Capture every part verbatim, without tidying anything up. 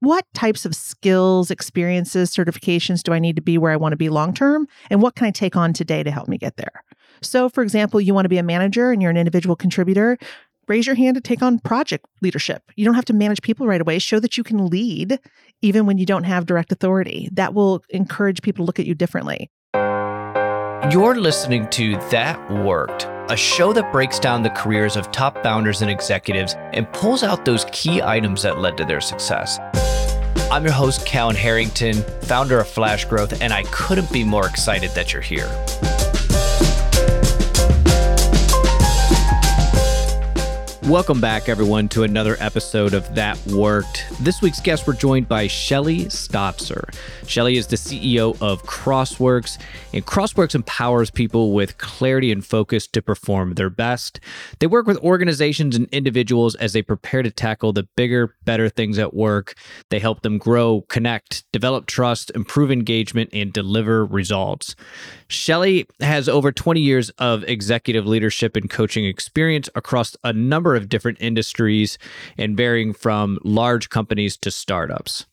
what types of skills, experiences, certifications do I need to be where I want to be long-term? And what can I take on today to help me get there? So for example, you want to be a manager and you're an individual contributor, raise your hand to take on project leadership. You don't have to manage people right away. Show that you can lead even when you don't have direct authority. That will encourage people to look at you differently. You're listening to That Worked, a show that breaks down the careers of top founders and executives and pulls out those key items that led to their success. I'm your host, Callan Harrington, founder of Flash Growth, and I couldn't be more excited that you're here. Welcome back, everyone, to another episode of That Worked. This week's guest, we're joined by Shelly Stotzer. Shelly is the C E O of Crossworks, and Crossworks empowers people with clarity and focus to perform their best. They work with organizations and individuals as they prepare to tackle the bigger, better things at work. They help them grow, connect, develop trust, improve engagement, and deliver results. Shelly has over twenty years of executive leadership and coaching experience across a number of of different industries and varying from large companies to startups.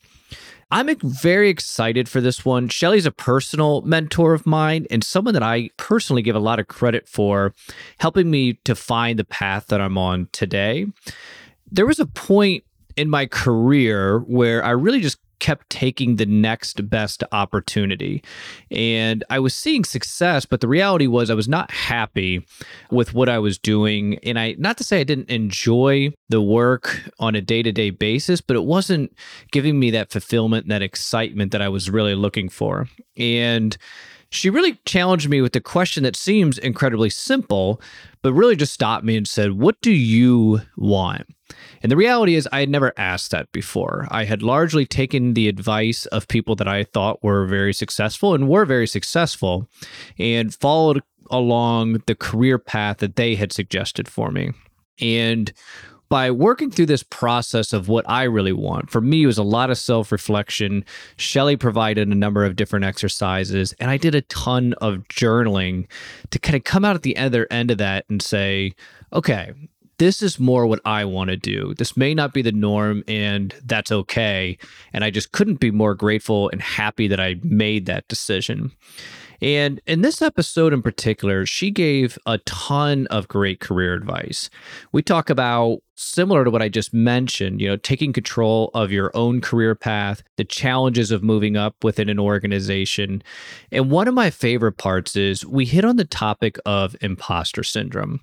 I'm very excited for this one. Shelly's a personal mentor of mine and someone that I personally give a lot of credit for helping me to find the path that I'm on today. There was a point in my career where I really just kept taking the next best opportunity. And I was seeing success, but the reality was I was not happy with what I was doing. And I, not to say I didn't enjoy the work on a day-to-day basis, but it wasn't giving me that fulfillment, that excitement that I was really looking for. And she really challenged me with a question that seems incredibly simple, but really just stopped me and said, "What do you want?" And the reality is I had never asked that before. I had largely taken the advice of people that I thought were very successful and were very successful and followed along the career path that they had suggested for me. And by working through this process of what I really want, for me, it was a lot of self-reflection. Shelly provided a number of different exercises, and I did a ton of journaling to kind of come out at the other end of that and say, okay, this is more what I want to do. This may not be the norm, and that's okay. And I just couldn't be more grateful and happy that I made that decision. And in this episode in particular, she gave a ton of great career advice. We talk about, similar to what I just mentioned, you know, taking control of your own career path, the challenges of moving up within an organization. And one of my favorite parts is we hit on the topic of imposter syndrome.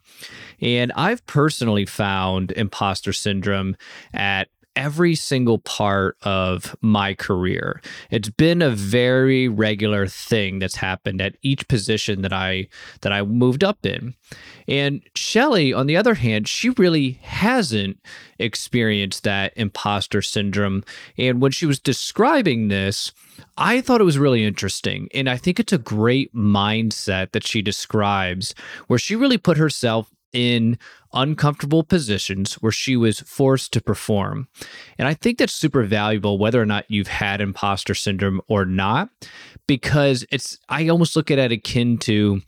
And I've personally found imposter syndrome at every single part of my career. It's been a very regular thing that's happened at each position that I that I moved up in. And Shelly, on the other hand, she really hasn't experienced that imposter syndrome. And when she was describing this, I thought it was really interesting. And I think it's a great mindset that she describes, where she really put herself in uncomfortable positions where she was forced to perform. And I think that's super valuable, whether or not you've had imposter syndrome or not, because it's, I almost look at it akin to,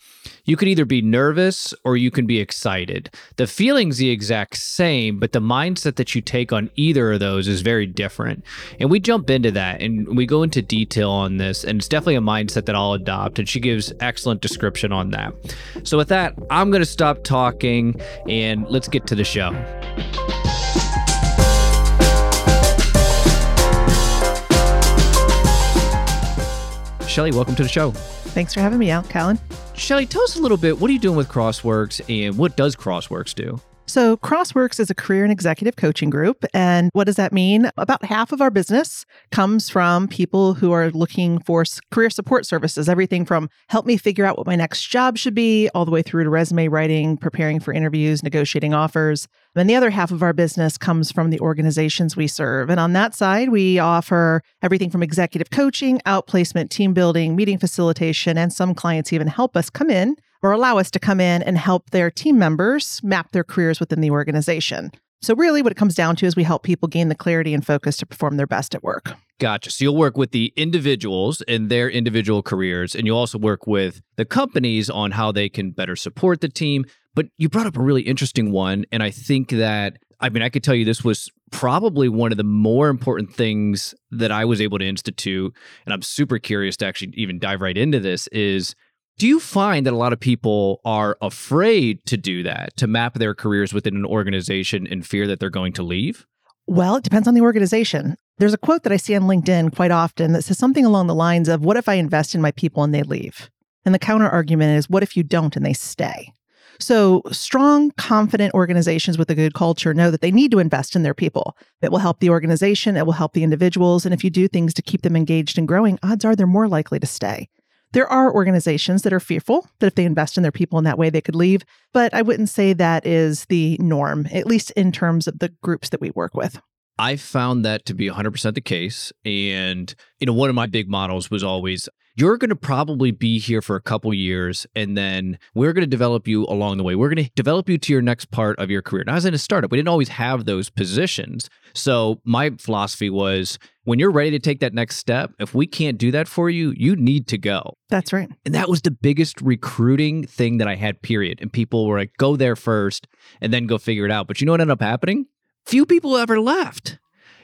you can either be nervous or you can be excited. The feeling's the exact same, but the mindset that you take on either of those is very different. And we jump into that and we go into detail on this, and it's definitely a mindset that I'll adopt. And she gives excellent description on that. So with that, I'm going to stop talking and And let's get to the show. Shelly, welcome to the show. Thanks for having me out, Callan. Shelly, tell us a little bit, what are you doing with Crossworks and what does Crossworks do? So Crossworks is a career and executive coaching group. And what does that mean? About half of our business comes from people who are looking for career support services, everything from help me figure out what my next job should be, all the way through to resume writing, preparing for interviews, negotiating offers. And the other half of our business comes from the organizations we serve. And on that side, we offer everything from executive coaching, outplacement, team building, meeting facilitation, and some clients even help us come in or allow us to come in and help their team members map their careers within the organization. So really what it comes down to is we help people gain the clarity and focus to perform their best at work. Gotcha. So you'll work with the individuals and their individual careers, and you also work with the companies on how they can better support the team. But you brought up a really interesting one, and I think that, I mean, I could tell you this was probably one of the more important things that I was able to institute, and I'm super curious to actually even dive right into this, is do you find that a lot of people are afraid to do that, to map their careers within an organization in fear that they're going to leave? Well, it depends on the organization. There's a quote that I see on LinkedIn quite often that says something along the lines of, what if I invest in my people and they leave? And the counter argument is, what if you don't and they stay? So strong, confident organizations with a good culture know that they need to invest in their people. It will help the organization. It will help the individuals. And if you do things to keep them engaged and growing, odds are they're more likely to stay. There are organizations that are fearful that if they invest in their people in that way, they could leave. But I wouldn't say that is the norm, at least in terms of the groups that we work with. I found that to be one hundred percent the case. And, you know, one of my big models was always, you're going to probably be here for a couple years, and then we're going to develop you along the way. We're going to develop you to your next part of your career. Now, as in a startup, we didn't always have those positions. So my philosophy was, when you're ready to take that next step, if we can't do that for you, you need to go. That's right. And that was the biggest recruiting thing that I had, period. And people were like, go there first and then go figure it out. But you know what ended up happening? Few people ever left.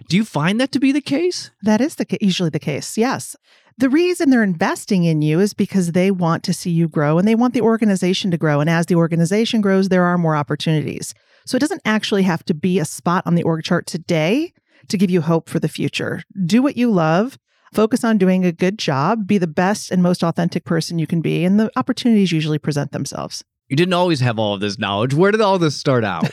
Do you find that to be the case? That is the usually the case, yes. The reason they're investing in you is because they want to see you grow and they want the organization to grow. And as the organization grows, there are more opportunities. So it doesn't actually have to be a spot on the org chart today to give you hope for the future. Do what you love, focus on doing a good job, be the best and most authentic person you can be, and the opportunities usually present themselves. You didn't always have all of this knowledge. Where did all this start out?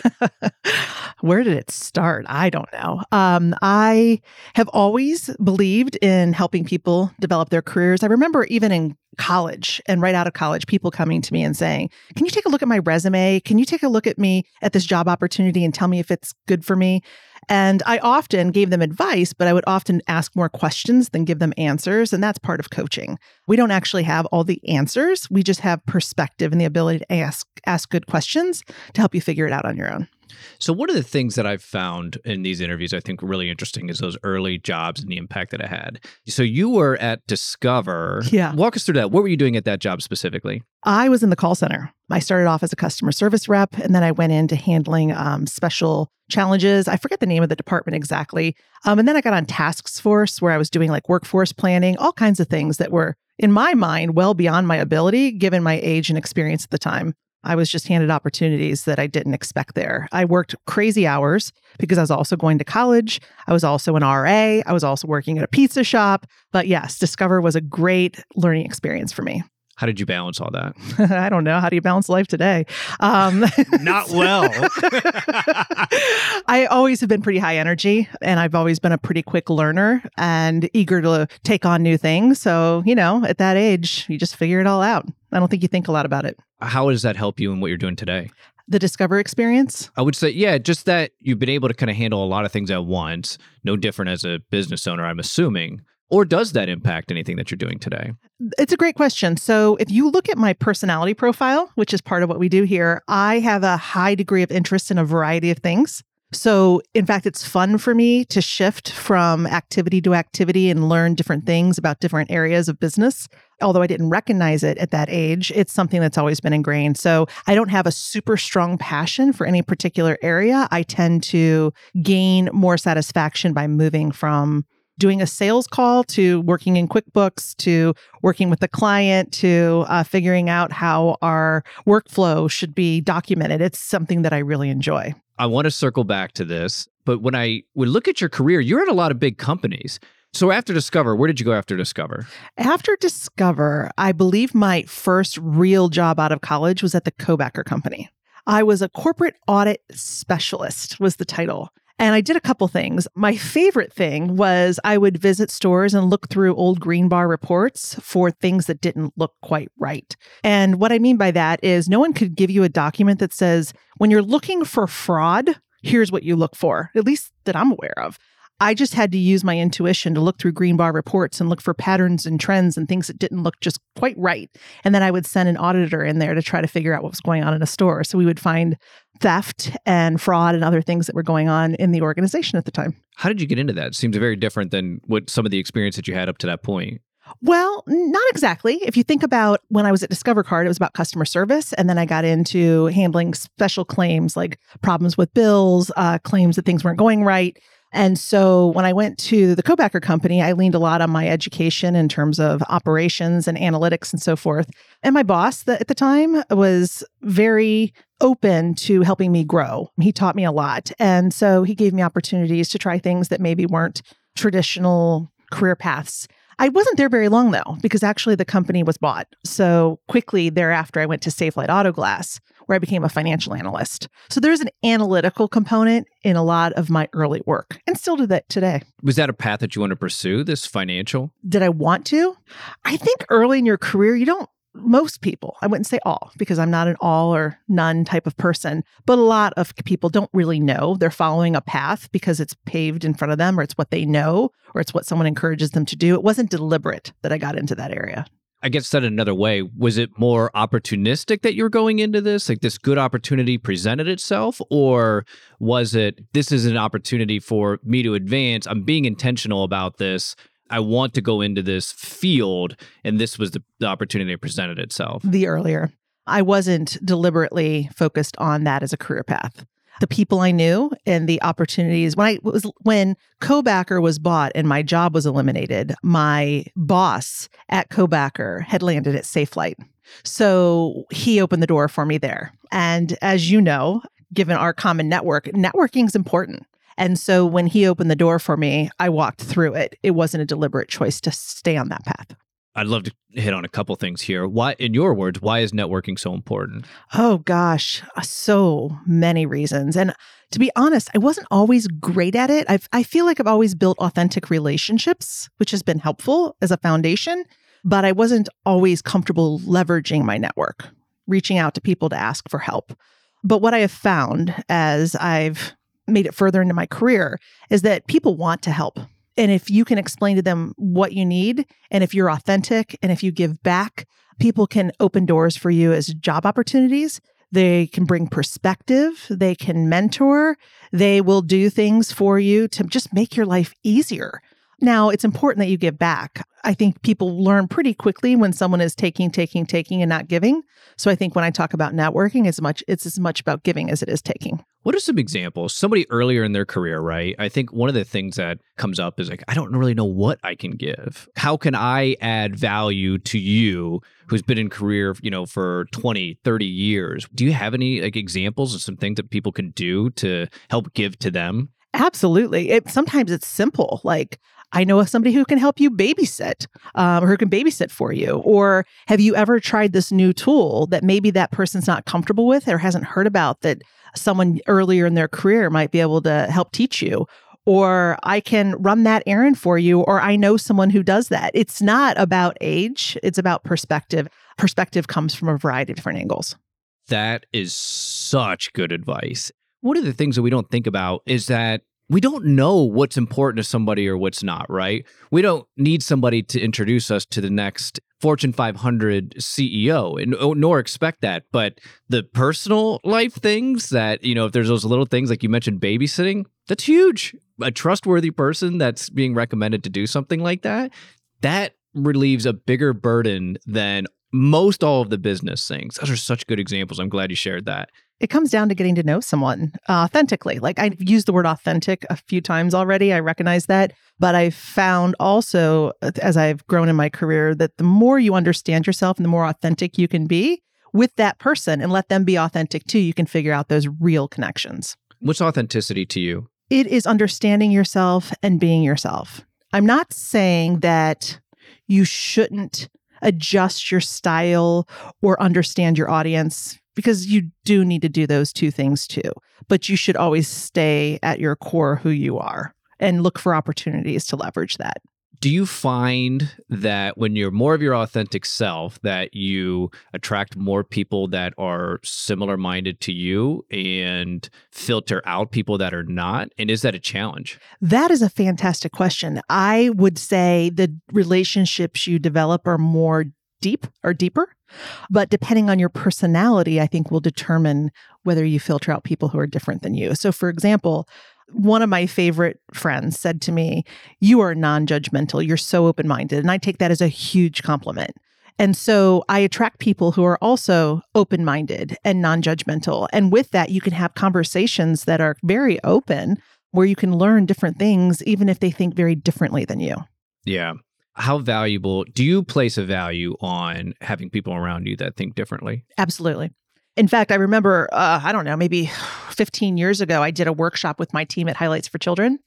Where did it start? I don't know. Um, I have always believed in helping people develop their careers. I remember even in college and right out of college, people coming to me and saying, can you take a look at my resume? Can you take a look at me at this job opportunity and tell me if it's good for me? And I often gave them advice, but I would often ask more questions than give them answers. And that's part of coaching. We don't actually have all the answers. We just have perspective and the ability to ask ask good questions to help you figure it out on your own. So one of the things that I've found in these interviews I think really interesting is those early jobs and the impact that it had. So you were at Discover. Yeah. Walk us through that. What were you doing at that job specifically? I was in the call center. I started off as a customer service rep, and then I went into handling um, special challenges. I forget the name of the department exactly. Um, and then I got on task force where I was doing like workforce planning, all kinds of things that were, in my mind, well beyond my ability, given my age and experience at the time. I was just handed opportunities that I didn't expect there. I worked crazy hours because I was also going to college. I was also an R A. I was also working at a pizza shop. But yes, Discover was a great learning experience for me. How did you balance all that? I don't know. How do you balance life today? Um, Not well. I always have been pretty high energy, and I've always been a pretty quick learner and eager to take on new things. So, you know, at that age, you just figure it all out. I don't think you think a lot about it. How does that help you in what you're doing today? The Discover experience? I would say, yeah, just that you've been able to kind of handle a lot of things at once. No different as a business owner, I'm assuming. Or does that impact anything that you're doing today? It's a great question. So if you look at my personality profile, which is part of what we do here, I have a high degree of interest in a variety of things. So in fact, it's fun for me to shift from activity to activity and learn different things about different areas of business. Although I didn't recognize it at that age, it's something that's always been ingrained. So I don't have a super strong passion for any particular area. I tend to gain more satisfaction by moving from doing a sales call to working in QuickBooks, to working with the client, to uh, figuring out how our workflow should be documented. It's something that I really enjoy. I want to circle back to this, but when I would look at your career, you're at a lot of big companies. So after Discover, where did you go after Discover? After Discover, I believe my first real job out of college was at the Kobacker company. I was a corporate audit specialist was the title. And I did a couple things. My favorite thing was I would visit stores and look through old green bar reports for things that didn't look quite right. And what I mean by that is no one could give you a document that says, when you're looking for fraud, here's what you look for, at least that I'm aware of. I just had to use my intuition to look through green bar reports and look for patterns and trends and things that didn't look just quite right. And then I would send an auditor in there to try to figure out what was going on in a store. So we would find theft and fraud and other things that were going on in the organization at the time. How did you get into that? It seems very different than what some of the experience that you had up to that point. Well, not exactly. If you think about when I was at Discover Card, it was about customer service. And then I got into handling special claims like problems with bills, uh, claims that things weren't going right. And so when I went to the Kobacker company, I leaned a lot on my education in terms of operations and analytics and so forth. And my boss the, at the time was very open to helping me grow. He taught me a lot. And so he gave me opportunities to try things that maybe weren't traditional career paths. I wasn't there very long though, because actually the company was bought. So quickly thereafter, I went to Safelite Autoglass, where I became a financial analyst. So there's an analytical component in a lot of my early work, and still do that today. Was that a path that you wanted to pursue, this financial? Did I want to? I think early in your career, you don't, most people, I wouldn't say all, because I'm not an all or none type of person, but a lot of people don't really know. They're following a path because it's paved in front of them, or it's what they know, or it's what someone encourages them to do. It wasn't deliberate that I got into that area. I guess said another way, was it more opportunistic that you're going into this? Like this good opportunity presented itself? Or was it, this is an opportunity for me to advance. I'm being intentional about this. I want to go into this field, and this was the, the opportunity that presented itself. The earlier. I wasn't deliberately focused on that as a career path. The people I knew and the opportunities. When I was when Kobacker was bought and my job was eliminated, my boss at Kobacker had landed at Safelite. So he opened the door for me there. And as you know, given our common network, networking is important. And so when he opened the door for me, I walked through it. It wasn't a deliberate choice to stay on that path. I'd love to hit on a couple things here. Why, in your words, why is networking so important? Oh, gosh, so many reasons. And to be honest, I wasn't always great at it. I've, I feel like I've always built authentic relationships, which has been helpful as a foundation, but I wasn't always comfortable leveraging my network, reaching out to people to ask for help. But what I have found as I've made it further into my career is that people want to help. And if you can explain to them what you need, and if you're authentic, and if you give back, people can open doors for you as job opportunities. They can bring perspective. They can mentor. They will do things for you to just make your life easier. Now, it's important that you give back. I think people learn pretty quickly when someone is taking, taking, taking, and not giving. So I think when I talk about networking, it's, much, it's as much about giving as it is taking. What are some examples? Somebody earlier in their career, right? I think one of the things that comes up is like, I don't really know what I can give. How can I add value to you who's been in career, you know, for twenty, thirty years? Do you have any like examples of some things that people can do to help give to them? Absolutely. It, sometimes it's simple. Like, I know of somebody who can help you babysit um, or who can babysit for you. Or have you ever tried this new tool that maybe that person's not comfortable with or hasn't heard about that someone earlier in their career might be able to help teach you? Or I can run that errand for you, or I know someone who does that. It's not about age. It's about perspective. Perspective comes from a variety of different angles. That is such good advice. One of the things that we don't think about is that we don't know what's important to somebody or what's not, right? We don't need somebody to introduce us to the next Fortune five hundred C E O, and nor expect that. But the personal life things that, you know, if there's those little things like you mentioned, babysitting, that's huge. A trustworthy person that's being recommended to do something like that, that relieves a bigger burden than most all of the business things. Those are such good examples. I'm glad you shared that. It comes down to getting to know someone authentically. Like I've used the word authentic a few times already. I recognize that. But I've found also, as I've grown in my career, that the more you understand yourself and the more authentic you can be with that person and let them be authentic too, you can figure out those real connections. What's authenticity to you? It is understanding yourself and being yourself. I'm not saying that you shouldn't adjust your style or understand your audience, because you do need to do those two things too. But you should always stay at your core who you are and look for opportunities to leverage that. Do you find that when you're more of your authentic self, that you attract more people that are similar-minded to you and filter out people that are not? And is that a challenge? That is a fantastic question. I would say the relationships you develop are more deep or deeper, but depending on your personality, I think will determine whether you filter out people who are different than you. So for example, one of my favorite friends said to me, "You are non-judgmental. You're so open-minded." And I take that as a huge compliment. And so I attract people who are also open-minded and non-judgmental. And with that, you can have conversations that are very open, where you can learn different things, even if they think very differently than you. Yeah. How valuable, do you place a value on having people around you that think differently? Absolutely. In fact, I remember, uh, I don't know, maybe fifteen years ago, I did a workshop with my team at Highlights for Children.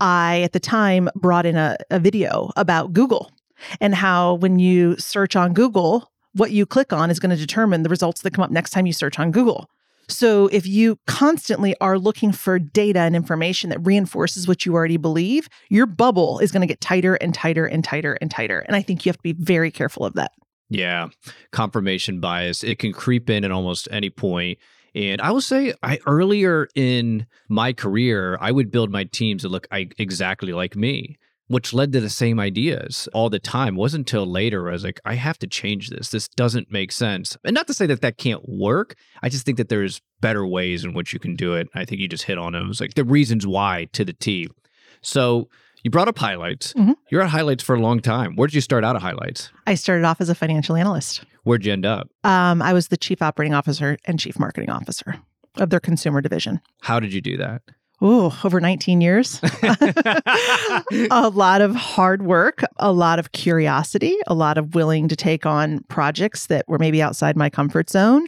I, at the time, brought in a, a video about Google and how when you search on Google, what you click on is going to determine the results that come up next time you search on Google. So if you constantly are looking for data and information that reinforces what you already believe, your bubble is going to get tighter and tighter and tighter and tighter. And I think you have to be very careful of that. Yeah. Confirmation bias. It can creep in at almost any point. And I will say, I earlier in my career, I would build my teams that look exactly like me, which led to the same ideas all the time. It wasn't until later I was like, I have to change this. This doesn't make sense. And not to say that that can't work. I just think that there's better ways in which you can do it. I think you just hit on it. It was like the reasons why to the T. So you brought up Highlights. Mm-hmm. You're at Highlights for a long time. Where did you start out at Highlights? I started off as a financial analyst. Where'd you end up? Um, I was the chief operating officer and chief marketing officer of their consumer division. How did you do that? Ooh, over nineteen years. A lot of hard work, a lot of curiosity, a lot of willing to take on projects that were maybe outside my comfort zone,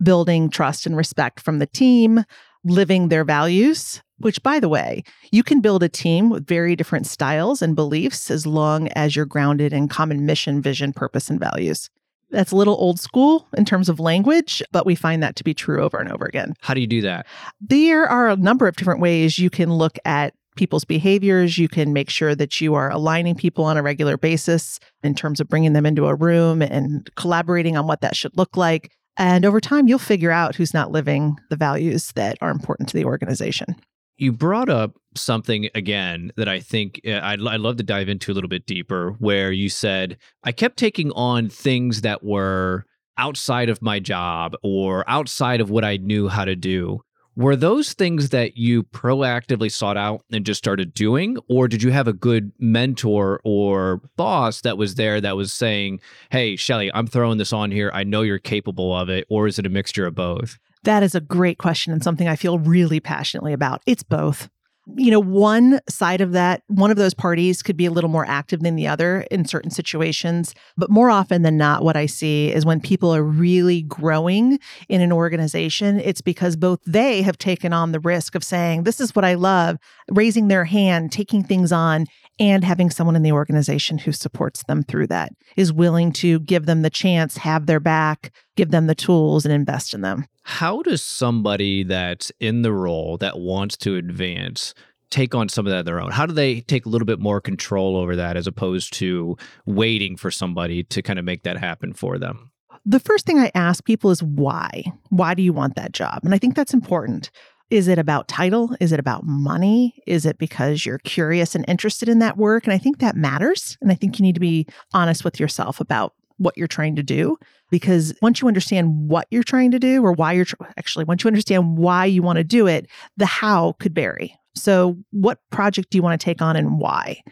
building trust and respect from the team, living their values, which, by the way, you can build a team with very different styles and beliefs as long as you're grounded in common mission, vision, purpose, and values. That's a little old school in terms of language, but we find that to be true over and over again. How do you do that? There are a number of different ways you can look at people's behaviors. You can make sure that you are aligning people on a regular basis in terms of bringing them into a room and collaborating on what that should look like. And over time, you'll figure out who's not living the values that are important to the organization. You brought up something again that I think I'd, I'd love to dive into a little bit deeper, where you said, I kept taking on things that were outside of my job or outside of what I knew how to do. Were those things that you proactively sought out and just started doing? Or did you have a good mentor or boss that was there that was saying, hey, Shelly, I'm throwing this on here. I know you're capable of it. Or is it a mixture of both? That is a great question and something I feel really passionately about. It's both. You know, one side of that, one of those parties could be a little more active than the other in certain situations. But more often than not, what I see is when people are really growing in an organization, it's because both they have taken on the risk of saying, this is what I love, raising their hand, taking things on, and having someone in the organization who supports them through that, is willing to give them the chance, have their back, give them the tools, and invest in them. How does somebody that's in the role that wants to advance take on some of that on their own? How do they take a little bit more control over that as opposed to waiting for somebody to kind of make that happen for them? The first thing I ask people is why? Why do you want that job? And I think that's important. Is it about title? Is it about money? Is it because you're curious and interested in that work? And I think that matters. And I think you need to be honest with yourself about what you're trying to do. Because once you understand what you're trying to do or why you're tr- actually, once you understand why you want to do it, the how could vary. So what project do you want to take on and why?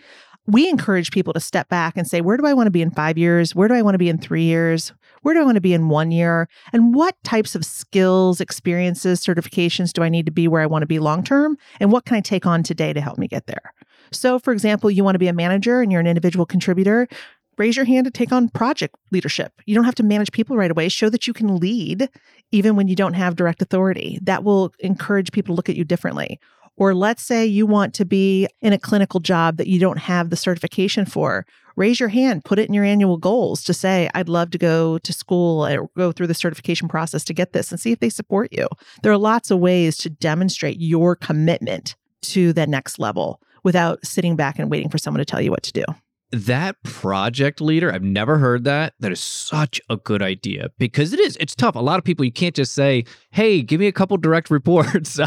We encourage people to step back and say, where do I want to be in five years? Where do I want to be in three years? Where do I want to be in one year? And what types of skills, experiences, certifications do I need to be where I want to be long-term? And what can I take on today to help me get there? So for example, you want to be a manager and you're an individual contributor, raise your hand to take on project leadership. You don't have to manage people right away. Show that you can lead even when you don't have direct authority. That will encourage people to look at you differently. Or let's say you want to be in a clinical job that you don't have the certification for. Raise your hand, put it in your annual goals to say, I'd love to go to school or go through the certification process to get this, and see if they support you. There are lots of ways to demonstrate your commitment to the next level without sitting back and waiting for someone to tell you what to do. That project leader, I've never heard that. That is such a good idea, because it is, it's tough. A lot of people, you can't just say, hey, give me a couple direct reports,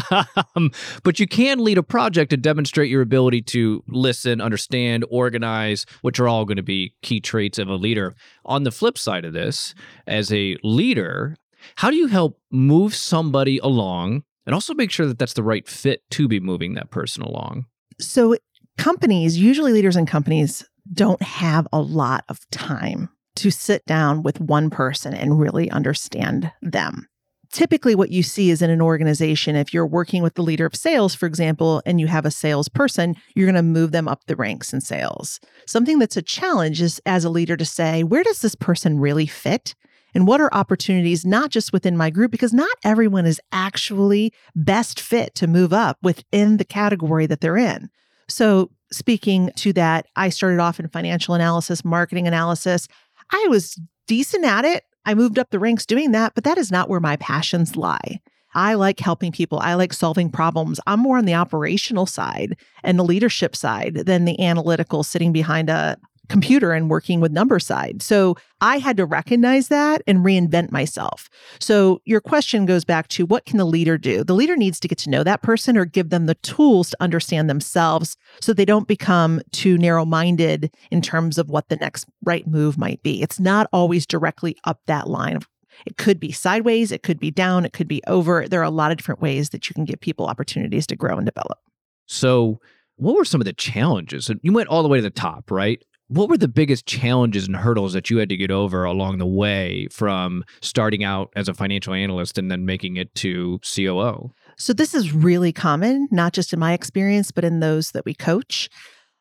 um, but you can lead a project to demonstrate your ability to listen, understand, organize, which are all going to be key traits of a leader. On the flip side of this, as a leader, how do you help move somebody along and also make sure that that's the right fit to be moving that person along? So companies, usually leaders in companies, don't have a lot of time to sit down with one person and really understand them. typically what you see is in an organization, if you're working with the leader of sales, for example, and you have a salesperson, you're going to move them up the ranks in sales. Something that's a challenge is as a leader to say, where does this person really fit? And what are opportunities, not just within my group, because not everyone is actually best fit to move up within the category that they're in. So speaking to that, I started off in financial analysis, marketing analysis. I was decent at it. I moved up the ranks doing that, but that is not where my passions lie. I like helping people. I like solving problems. I'm more on the operational side and the leadership side than the analytical sitting behind a computer and working with number side. So I had to recognize that and reinvent myself. So your question goes back to what can the leader do? The leader needs to get to know that person or give them the tools to understand themselves so they don't become too narrow-minded in terms of what the next right move might be. It's not always directly up that line. It could be sideways, it could be down, it could be over. There are a lot of different ways that you can give people opportunities to grow and develop. So what were some of the challenges? You went all the way to the top, right? What were the biggest challenges and hurdles that you had to get over along the way from starting out as a financial analyst and then making it to C O O? So this is really common, not just in my experience, but in those that we coach.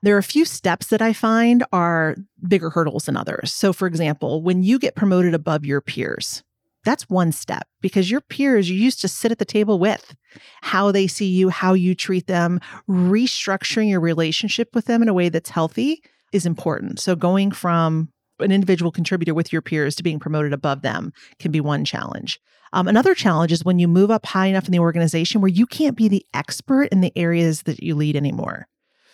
There are a few steps that I find are bigger hurdles than others. So for example, when you get promoted above your peers, that's one step because your peers you used to sit at the table with, how they see you, how you treat them, restructuring your relationship with them in a way that's healthy is important. So going from an individual contributor with your peers to being promoted above them can be one challenge. Um, another challenge is when you move up high enough in the organization where you can't be the expert in the areas that you lead anymore.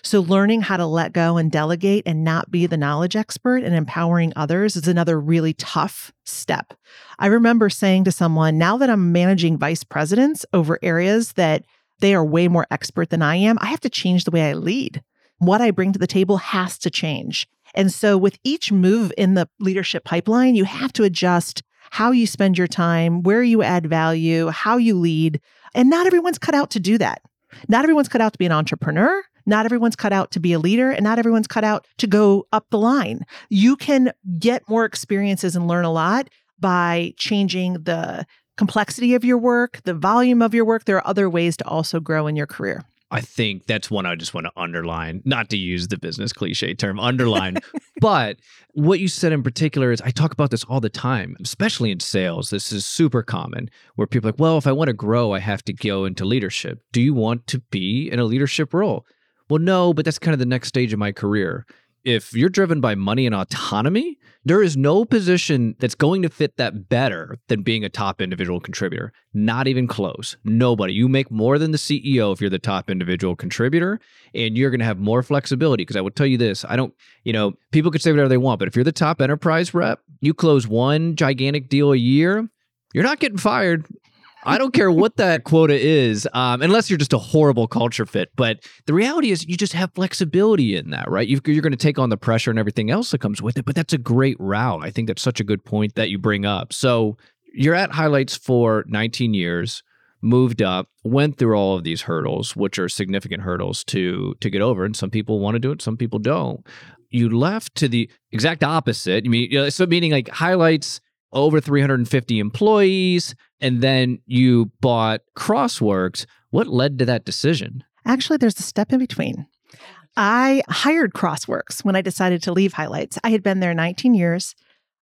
So learning how to let go and delegate and not be the knowledge expert and empowering others is another really tough step. I remember saying to someone, now that I'm managing vice presidents over areas that they are way more expert than I am, I have to change the way I lead. What I bring to the table has to change. And so with each move in the leadership pipeline, you have to adjust how you spend your time, where you add value, how you lead. And not everyone's cut out to do that. Not everyone's cut out to be an entrepreneur. Not everyone's cut out to be a leader. And not everyone's cut out to go up the line. You can get more experiences and learn a lot by changing the complexity of your work, the volume of your work. There are other ways to also grow in your career. I think that's one I just want to underline, not to use the business cliche term, underline. But what you said in particular is I talk about this all the time, especially in sales. This is super common where people are like, well, if I want to grow, I have to go into leadership. Do you want to be in a leadership role? Well, no, but that's kind of the next stage of my career. If you're driven by money and autonomy, there is no position that's going to fit that better than being a top individual contributor. Not even close. Nobody. You make more than the C E O if you're the top individual contributor, and you're going to have more flexibility. Because I will tell you this, I don't, you know, people could say whatever they want, but if you're the top enterprise rep, you close one gigantic deal a year, you're not getting fired. I don't care what that quota is, um, unless you're just a horrible culture fit. But the reality is you just have flexibility in that, right? You've, you're going to take on the pressure and everything else that comes with it. But that's a great route. I think that's such a good point that you bring up. So you're at Highlights for nineteen years, moved up, went through all of these hurdles, which are significant hurdles to to get over. And some people want to do it. Some people don't. You left to the exact opposite. I mean, you know, so meaning like Highlights, over three hundred fifty employees, and then you bought Crossworks. What led to that decision? Actually, there's a step in between. I hired Crossworks when I decided to leave Highlights. I had been there nineteen years.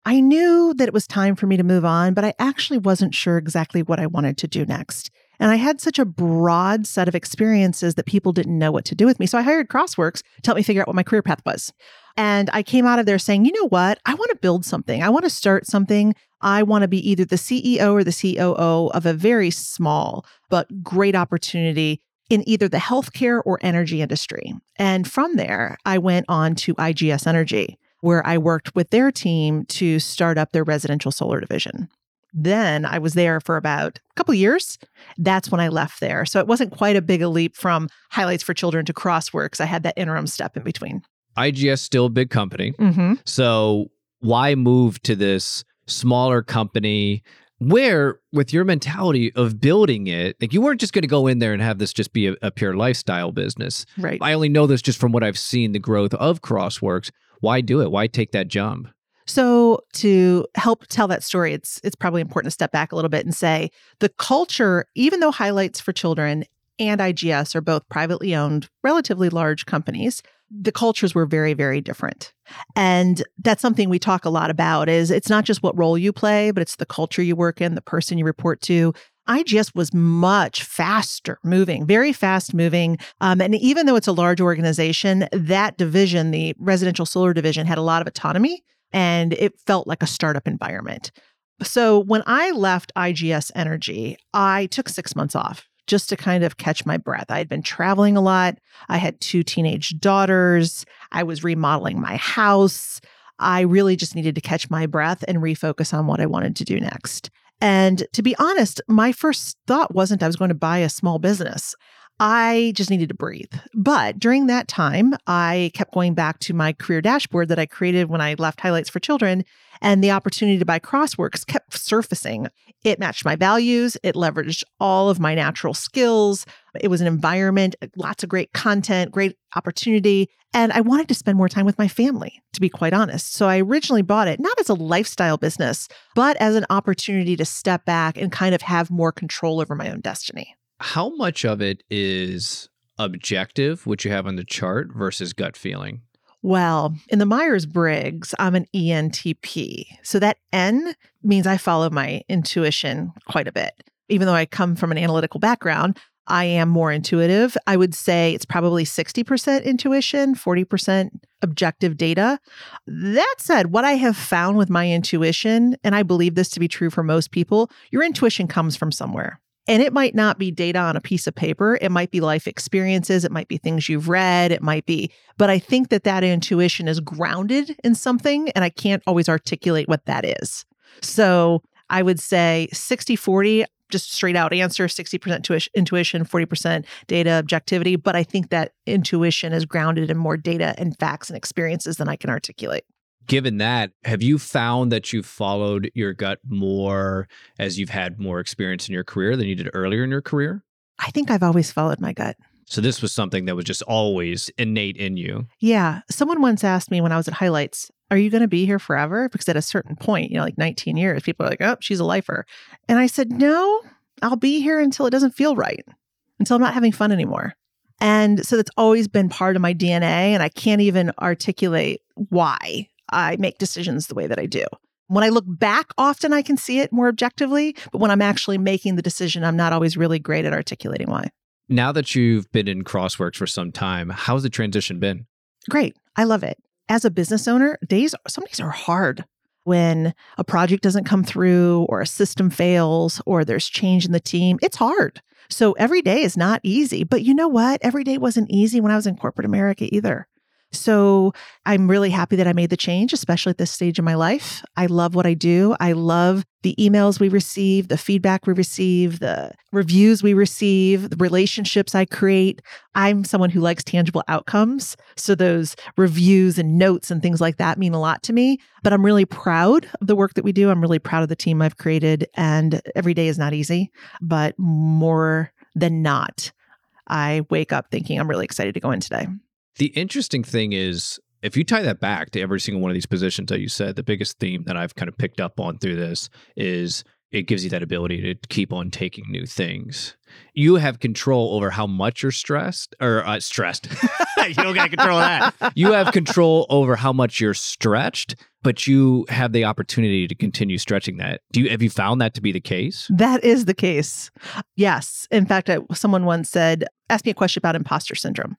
I knew that it was time for me to move on, but I actually wasn't sure exactly what I wanted to do next. And I had such a broad set of experiences that people didn't know what to do with me. So I hired Crossworks to help me figure out what my career path was. And I came out of there saying, you know what? I want to build something. I want to start something. I want to be either the C E O or the C O O of a very small but great opportunity in either the healthcare or energy industry. And from there, I went on to I G S Energy, where I worked with their team to start up their residential solar division. Then I was there for about a couple of years. That's when I left there. So it wasn't quite a big a leap from Highlights for Children to Crossworks. I had that interim step in between. I G S still a big company. Mm-hmm. So why move to this smaller company where with your mentality of building it, like you weren't just going to go in there and have this just be a, a pure lifestyle business. Right. I only know this just from what I've seen, the growth of Crossworks. Why do it? Why take that jump? So to help tell that story, it's it's probably important to step back a little bit and say the culture, even though Highlights for Children and I G S are both privately owned, relatively large companies, the cultures were very, very different. And that's something we talk a lot about is it's not just what role you play, but it's the culture you work in, the person you report to. I G S was much faster moving, very fast moving. Um, and even though it's a large organization, that division, the residential solar division, had a lot of autonomy and it felt like a startup environment. So when I left I G S Energy, I took six months off just to kind of catch my breath. I had been traveling a lot. I had two teenage daughters. I was remodeling my house. I really just needed to catch my breath and refocus on what I wanted to do next. And to be honest, my first thought wasn't I was going to buy a small business. I just needed to breathe. But during that time, I kept going back to my career dashboard that I created when I left Highlights for Children, and the opportunity to buy Crossworks kept surfacing. It matched my values. It leveraged all of my natural skills. It was an environment, lots of great content, great opportunity. And I wanted to spend more time with my family, to be quite honest. So I originally bought it not as a lifestyle business, but as an opportunity to step back and kind of have more control over my own destiny. How much of it is objective, which you have on the chart, versus gut feeling? Well, in the Myers-Briggs, I'm an E N T P. So that N means I follow my intuition quite a bit. Even though I come from an analytical background, I am more intuitive. I would say it's probably sixty percent intuition, forty percent objective data. That said, what I have found with my intuition, and I believe this to be true for most people, your intuition comes from somewhere. And it might not be data on a piece of paper. It might be life experiences. It might be things you've read. It might be. But I think that that intuition is grounded in something, and I can't always articulate what that is. So I would say sixty forty, just straight out answer, sixty percent intuition, forty percent data objectivity. But I think that intuition is grounded in more data and facts and experiences than I can articulate. Given that, have you found that you've followed your gut more as you've had more experience in your career than you did earlier in your career? I think I've always followed my gut. So this was something that was just always innate in you. Yeah. Someone once asked me when I was at Highlights, are you going to be here forever? Because at a certain point, you know, like nineteen years, people are like, oh, she's a lifer. And I said, no, I'll be here until it doesn't feel right, until I'm not having fun anymore. And so that's always been part of my D N A. And I can't even articulate why I make decisions the way that I do. When I look back, often I can see it more objectively, but when I'm actually making the decision, I'm not always really great at articulating why. Now that you've been in Crossworks for some time, how's the transition been? Great. I love it. As a business owner, days some days are hard. When a project doesn't come through or a system fails or there's change in the team, it's hard. So every day is not easy. But you know what? Every day wasn't easy when I was in corporate America either. So I'm really happy that I made the change, especially at this stage in my life. I love what I do. I love the emails we receive, the feedback we receive, the reviews we receive, the relationships I create. I'm someone who likes tangible outcomes. So those reviews and notes and things like that mean a lot to me. But I'm really proud of the work that we do. I'm really proud of the team I've created. And every day is not easy, but more than not, I wake up thinking I'm really excited to go in today. The interesting thing is, if you tie that back to every single one of these positions that you said, the biggest theme that I've kind of picked up on through this is it gives you that ability to keep on taking new things. You have control over how much you're stressed or uh, stressed. You don't got control of that. You have control over how much you're stretched, but you have the opportunity to continue stretching that. Do you have you found that to be the case? That is the case. Yes. In fact, I, someone once said, asked me a question about imposter syndrome.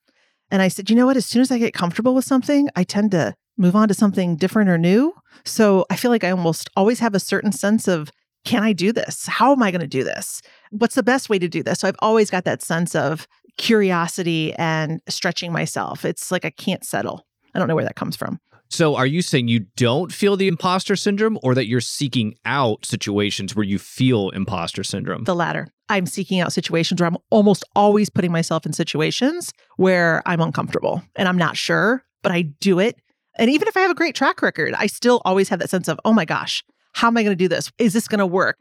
And I said, you know what? As soon as I get comfortable with something, I tend to move on to something different or new. So I feel like I almost always have a certain sense of, can I do this? How am I going to do this? What's the best way to do this? So I've always got that sense of curiosity and stretching myself. It's like I can't settle. I don't know where that comes from. So are you saying you don't feel the imposter syndrome, or that you're seeking out situations where you feel imposter syndrome? The latter. I'm seeking out situations where I'm almost always putting myself in situations where I'm uncomfortable and I'm not sure, but I do it. And even if I have a great track record, I still always have that sense of, oh my gosh, how am I going to do this? Is this going to work?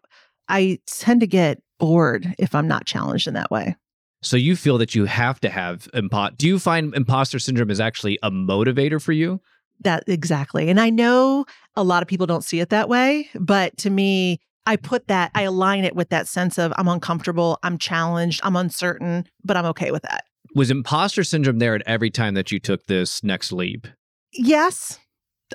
I tend to get bored if I'm not challenged in that way. So you feel that you have to have impo- do you find imposter syndrome is actually a motivator for you? That exactly. And I know a lot of people don't see it that way, but to me, I put that, I align it with that sense of I'm uncomfortable, I'm challenged, I'm uncertain, but I'm okay with that. Was imposter syndrome there at every time that you took this next leap? Yes,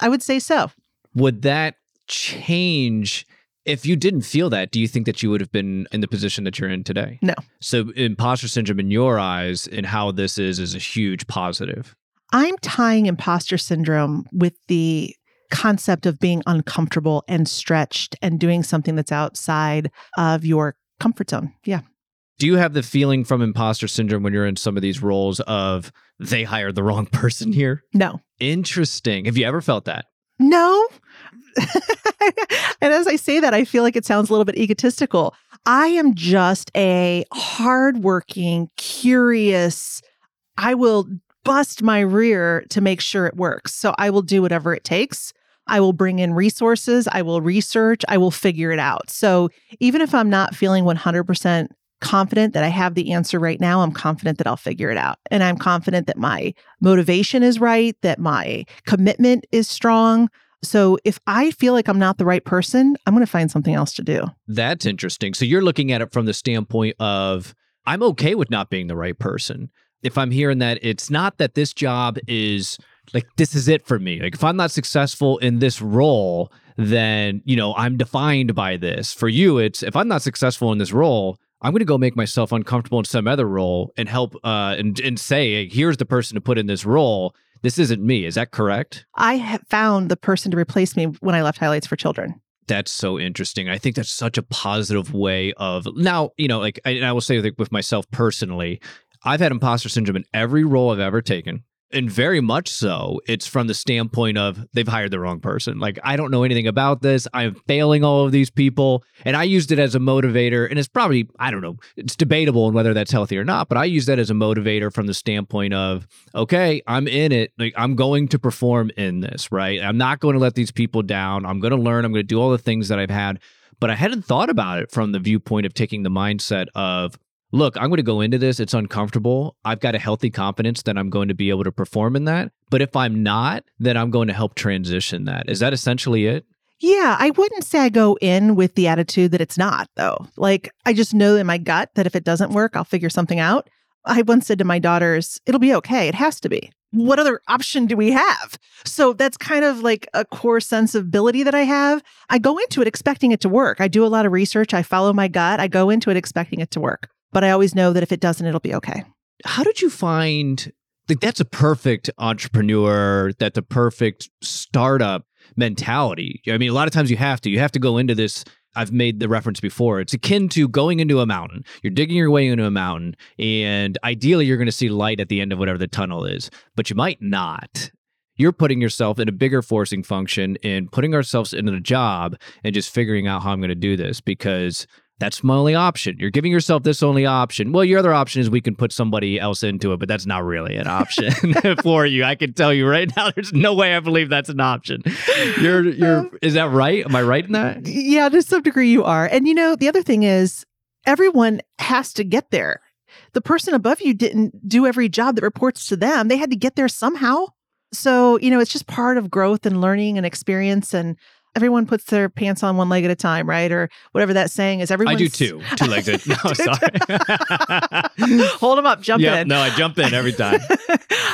I would say so. Would that change if you didn't feel that? Do you think that you would have been in the position that you're in today? No. So imposter syndrome in your eyes and how this is, is a huge positive. I'm tying imposter syndrome with the concept of being uncomfortable and stretched and doing something that's outside of your comfort zone. Yeah. Do you have the feeling from imposter syndrome when you're in some of these roles of they hired the wrong person here? No. Interesting. Have you ever felt that? No. And as I say that, I feel like it sounds a little bit egotistical. I am just a hardworking, curious, I will bust my rear to make sure it works. So I will do whatever it takes. I will bring in resources. I will research. I will figure it out. So even if I'm not feeling one hundred percent confident that I have the answer right now, I'm confident that I'll figure it out. And I'm confident that my motivation is right, that my commitment is strong. So if I feel like I'm not the right person, I'm going to find something else to do. That's interesting. So you're looking at it from the standpoint of, I'm okay with not being the right person. If I'm hearing that, it's not that this job is like, this is it for me. Like if I'm not successful in this role, then, you know, I'm defined by this. For you, it's if I'm not successful in this role, I'm going to go make myself uncomfortable in some other role and help uh, and, and say, here's the person to put in this role. This isn't me. Is that correct? I found the person to replace me when I left Highlights for Children. That's so interesting. I think that's such a positive way of now, you know, like I, and I will say with myself personally, I've had imposter syndrome in every role I've ever taken. And very much so, it's from the standpoint of they've hired the wrong person. Like, I don't know anything about this. I'm failing all of these people. And I used it as a motivator. And it's probably, I don't know, it's debatable on whether that's healthy or not. But I use that as a motivator from the standpoint of, okay, I'm in it. Like, I'm going to perform in this, right? I'm not going to let these people down. I'm going to learn. I'm going to do all the things that I've had. But I hadn't thought about it from the viewpoint of taking the mindset of, look, I'm going to go into this. It's uncomfortable. I've got a healthy confidence that I'm going to be able to perform in that. But if I'm not, then I'm going to help transition that. Is that essentially it? Yeah. I wouldn't say I go in with the attitude that it's not, though. Like, I just know in my gut that if it doesn't work, I'll figure something out. I once said to my daughters, it'll be okay. It has to be. What other option do we have? So that's kind of like a core sensibility that I have. I go into it expecting it to work. I do a lot of research. I follow my gut. I go into it expecting it to work. But I always know that if it doesn't, it'll be okay. How did you find, like, that's a perfect entrepreneur, that's a perfect startup mentality. I mean, a lot of times you have to, you have to go into this. I've made the reference before. It's akin to going into a mountain. You're digging your way into a mountain, and ideally you're going to see light at the end of whatever the tunnel is, but you might not. You're putting yourself in a bigger forcing function and putting ourselves into a job and just figuring out how I'm going to do this because that's my only option. You're giving yourself this only option. Well, your other option is we can put somebody else into it, but that's not really an option for you. I can tell you right now, there's no way I believe that's an option. You're, you're, is that right? Am I right in that? Yeah, to some degree you are. And you know, the other thing is everyone has to get there. The person above you didn't do every job that reports to them. They had to get there somehow. So, you know, it's just part of growth and learning and experience and everyone puts their pants on one leg at a time, right? Or whatever that saying is. Everyone I do two. Two legs at a time. No, sorry. Hold them up. Jump yep, in. No, I jump in every time.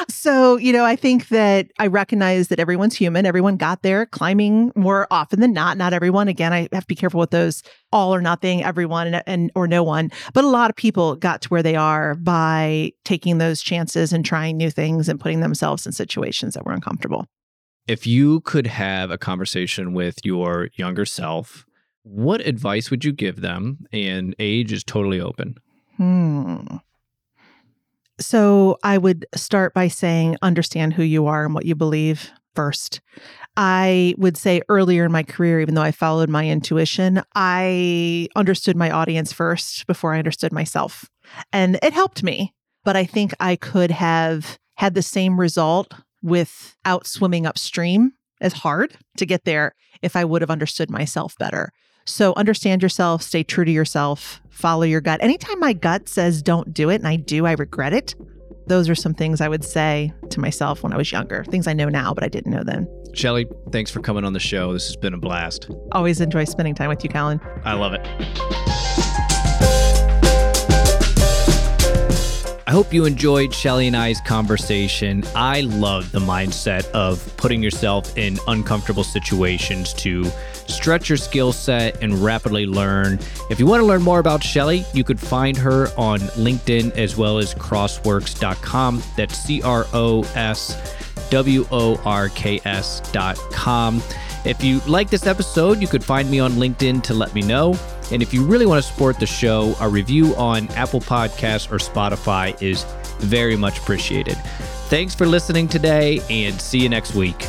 So, you know, I think that I recognize that everyone's human. Everyone got there climbing more often than not. Not everyone. Again, I have to be careful with those all or nothing, everyone and, and or no one. But a lot of people got to where they are by taking those chances and trying new things and putting themselves in situations that were uncomfortable. If you could have a conversation with your younger self, what advice would you give them? And age is totally open. Hmm. So I would start by saying, understand who you are and what you believe first. I would say earlier in my career, even though I followed my intuition, I understood my audience first before I understood myself. And it helped me. But I think I could have had the same result without swimming upstream as hard to get there if I would have understood myself better. So understand yourself, stay true to yourself, follow your gut. Anytime my gut says don't do it and I do, I regret it. Those are some things I would say to myself when I was younger, things I know now, but I didn't know then. Shelly, thanks for coming on the show. This has been a blast. Always enjoy spending time with you, Callan. I love it. I hope you enjoyed Shelly and I's conversation. I love the mindset of putting yourself in uncomfortable situations to stretch your skill set and rapidly learn. If you want to learn more about Shelly, you could find her on LinkedIn as well as crossworks dot com. That's C R O S W O R K S dot com. If you like this episode, you could find me on LinkedIn to let me know. And if you really want to support the show, a review on Apple Podcasts or Spotify is very much appreciated. Thanks for listening today, and see you next week.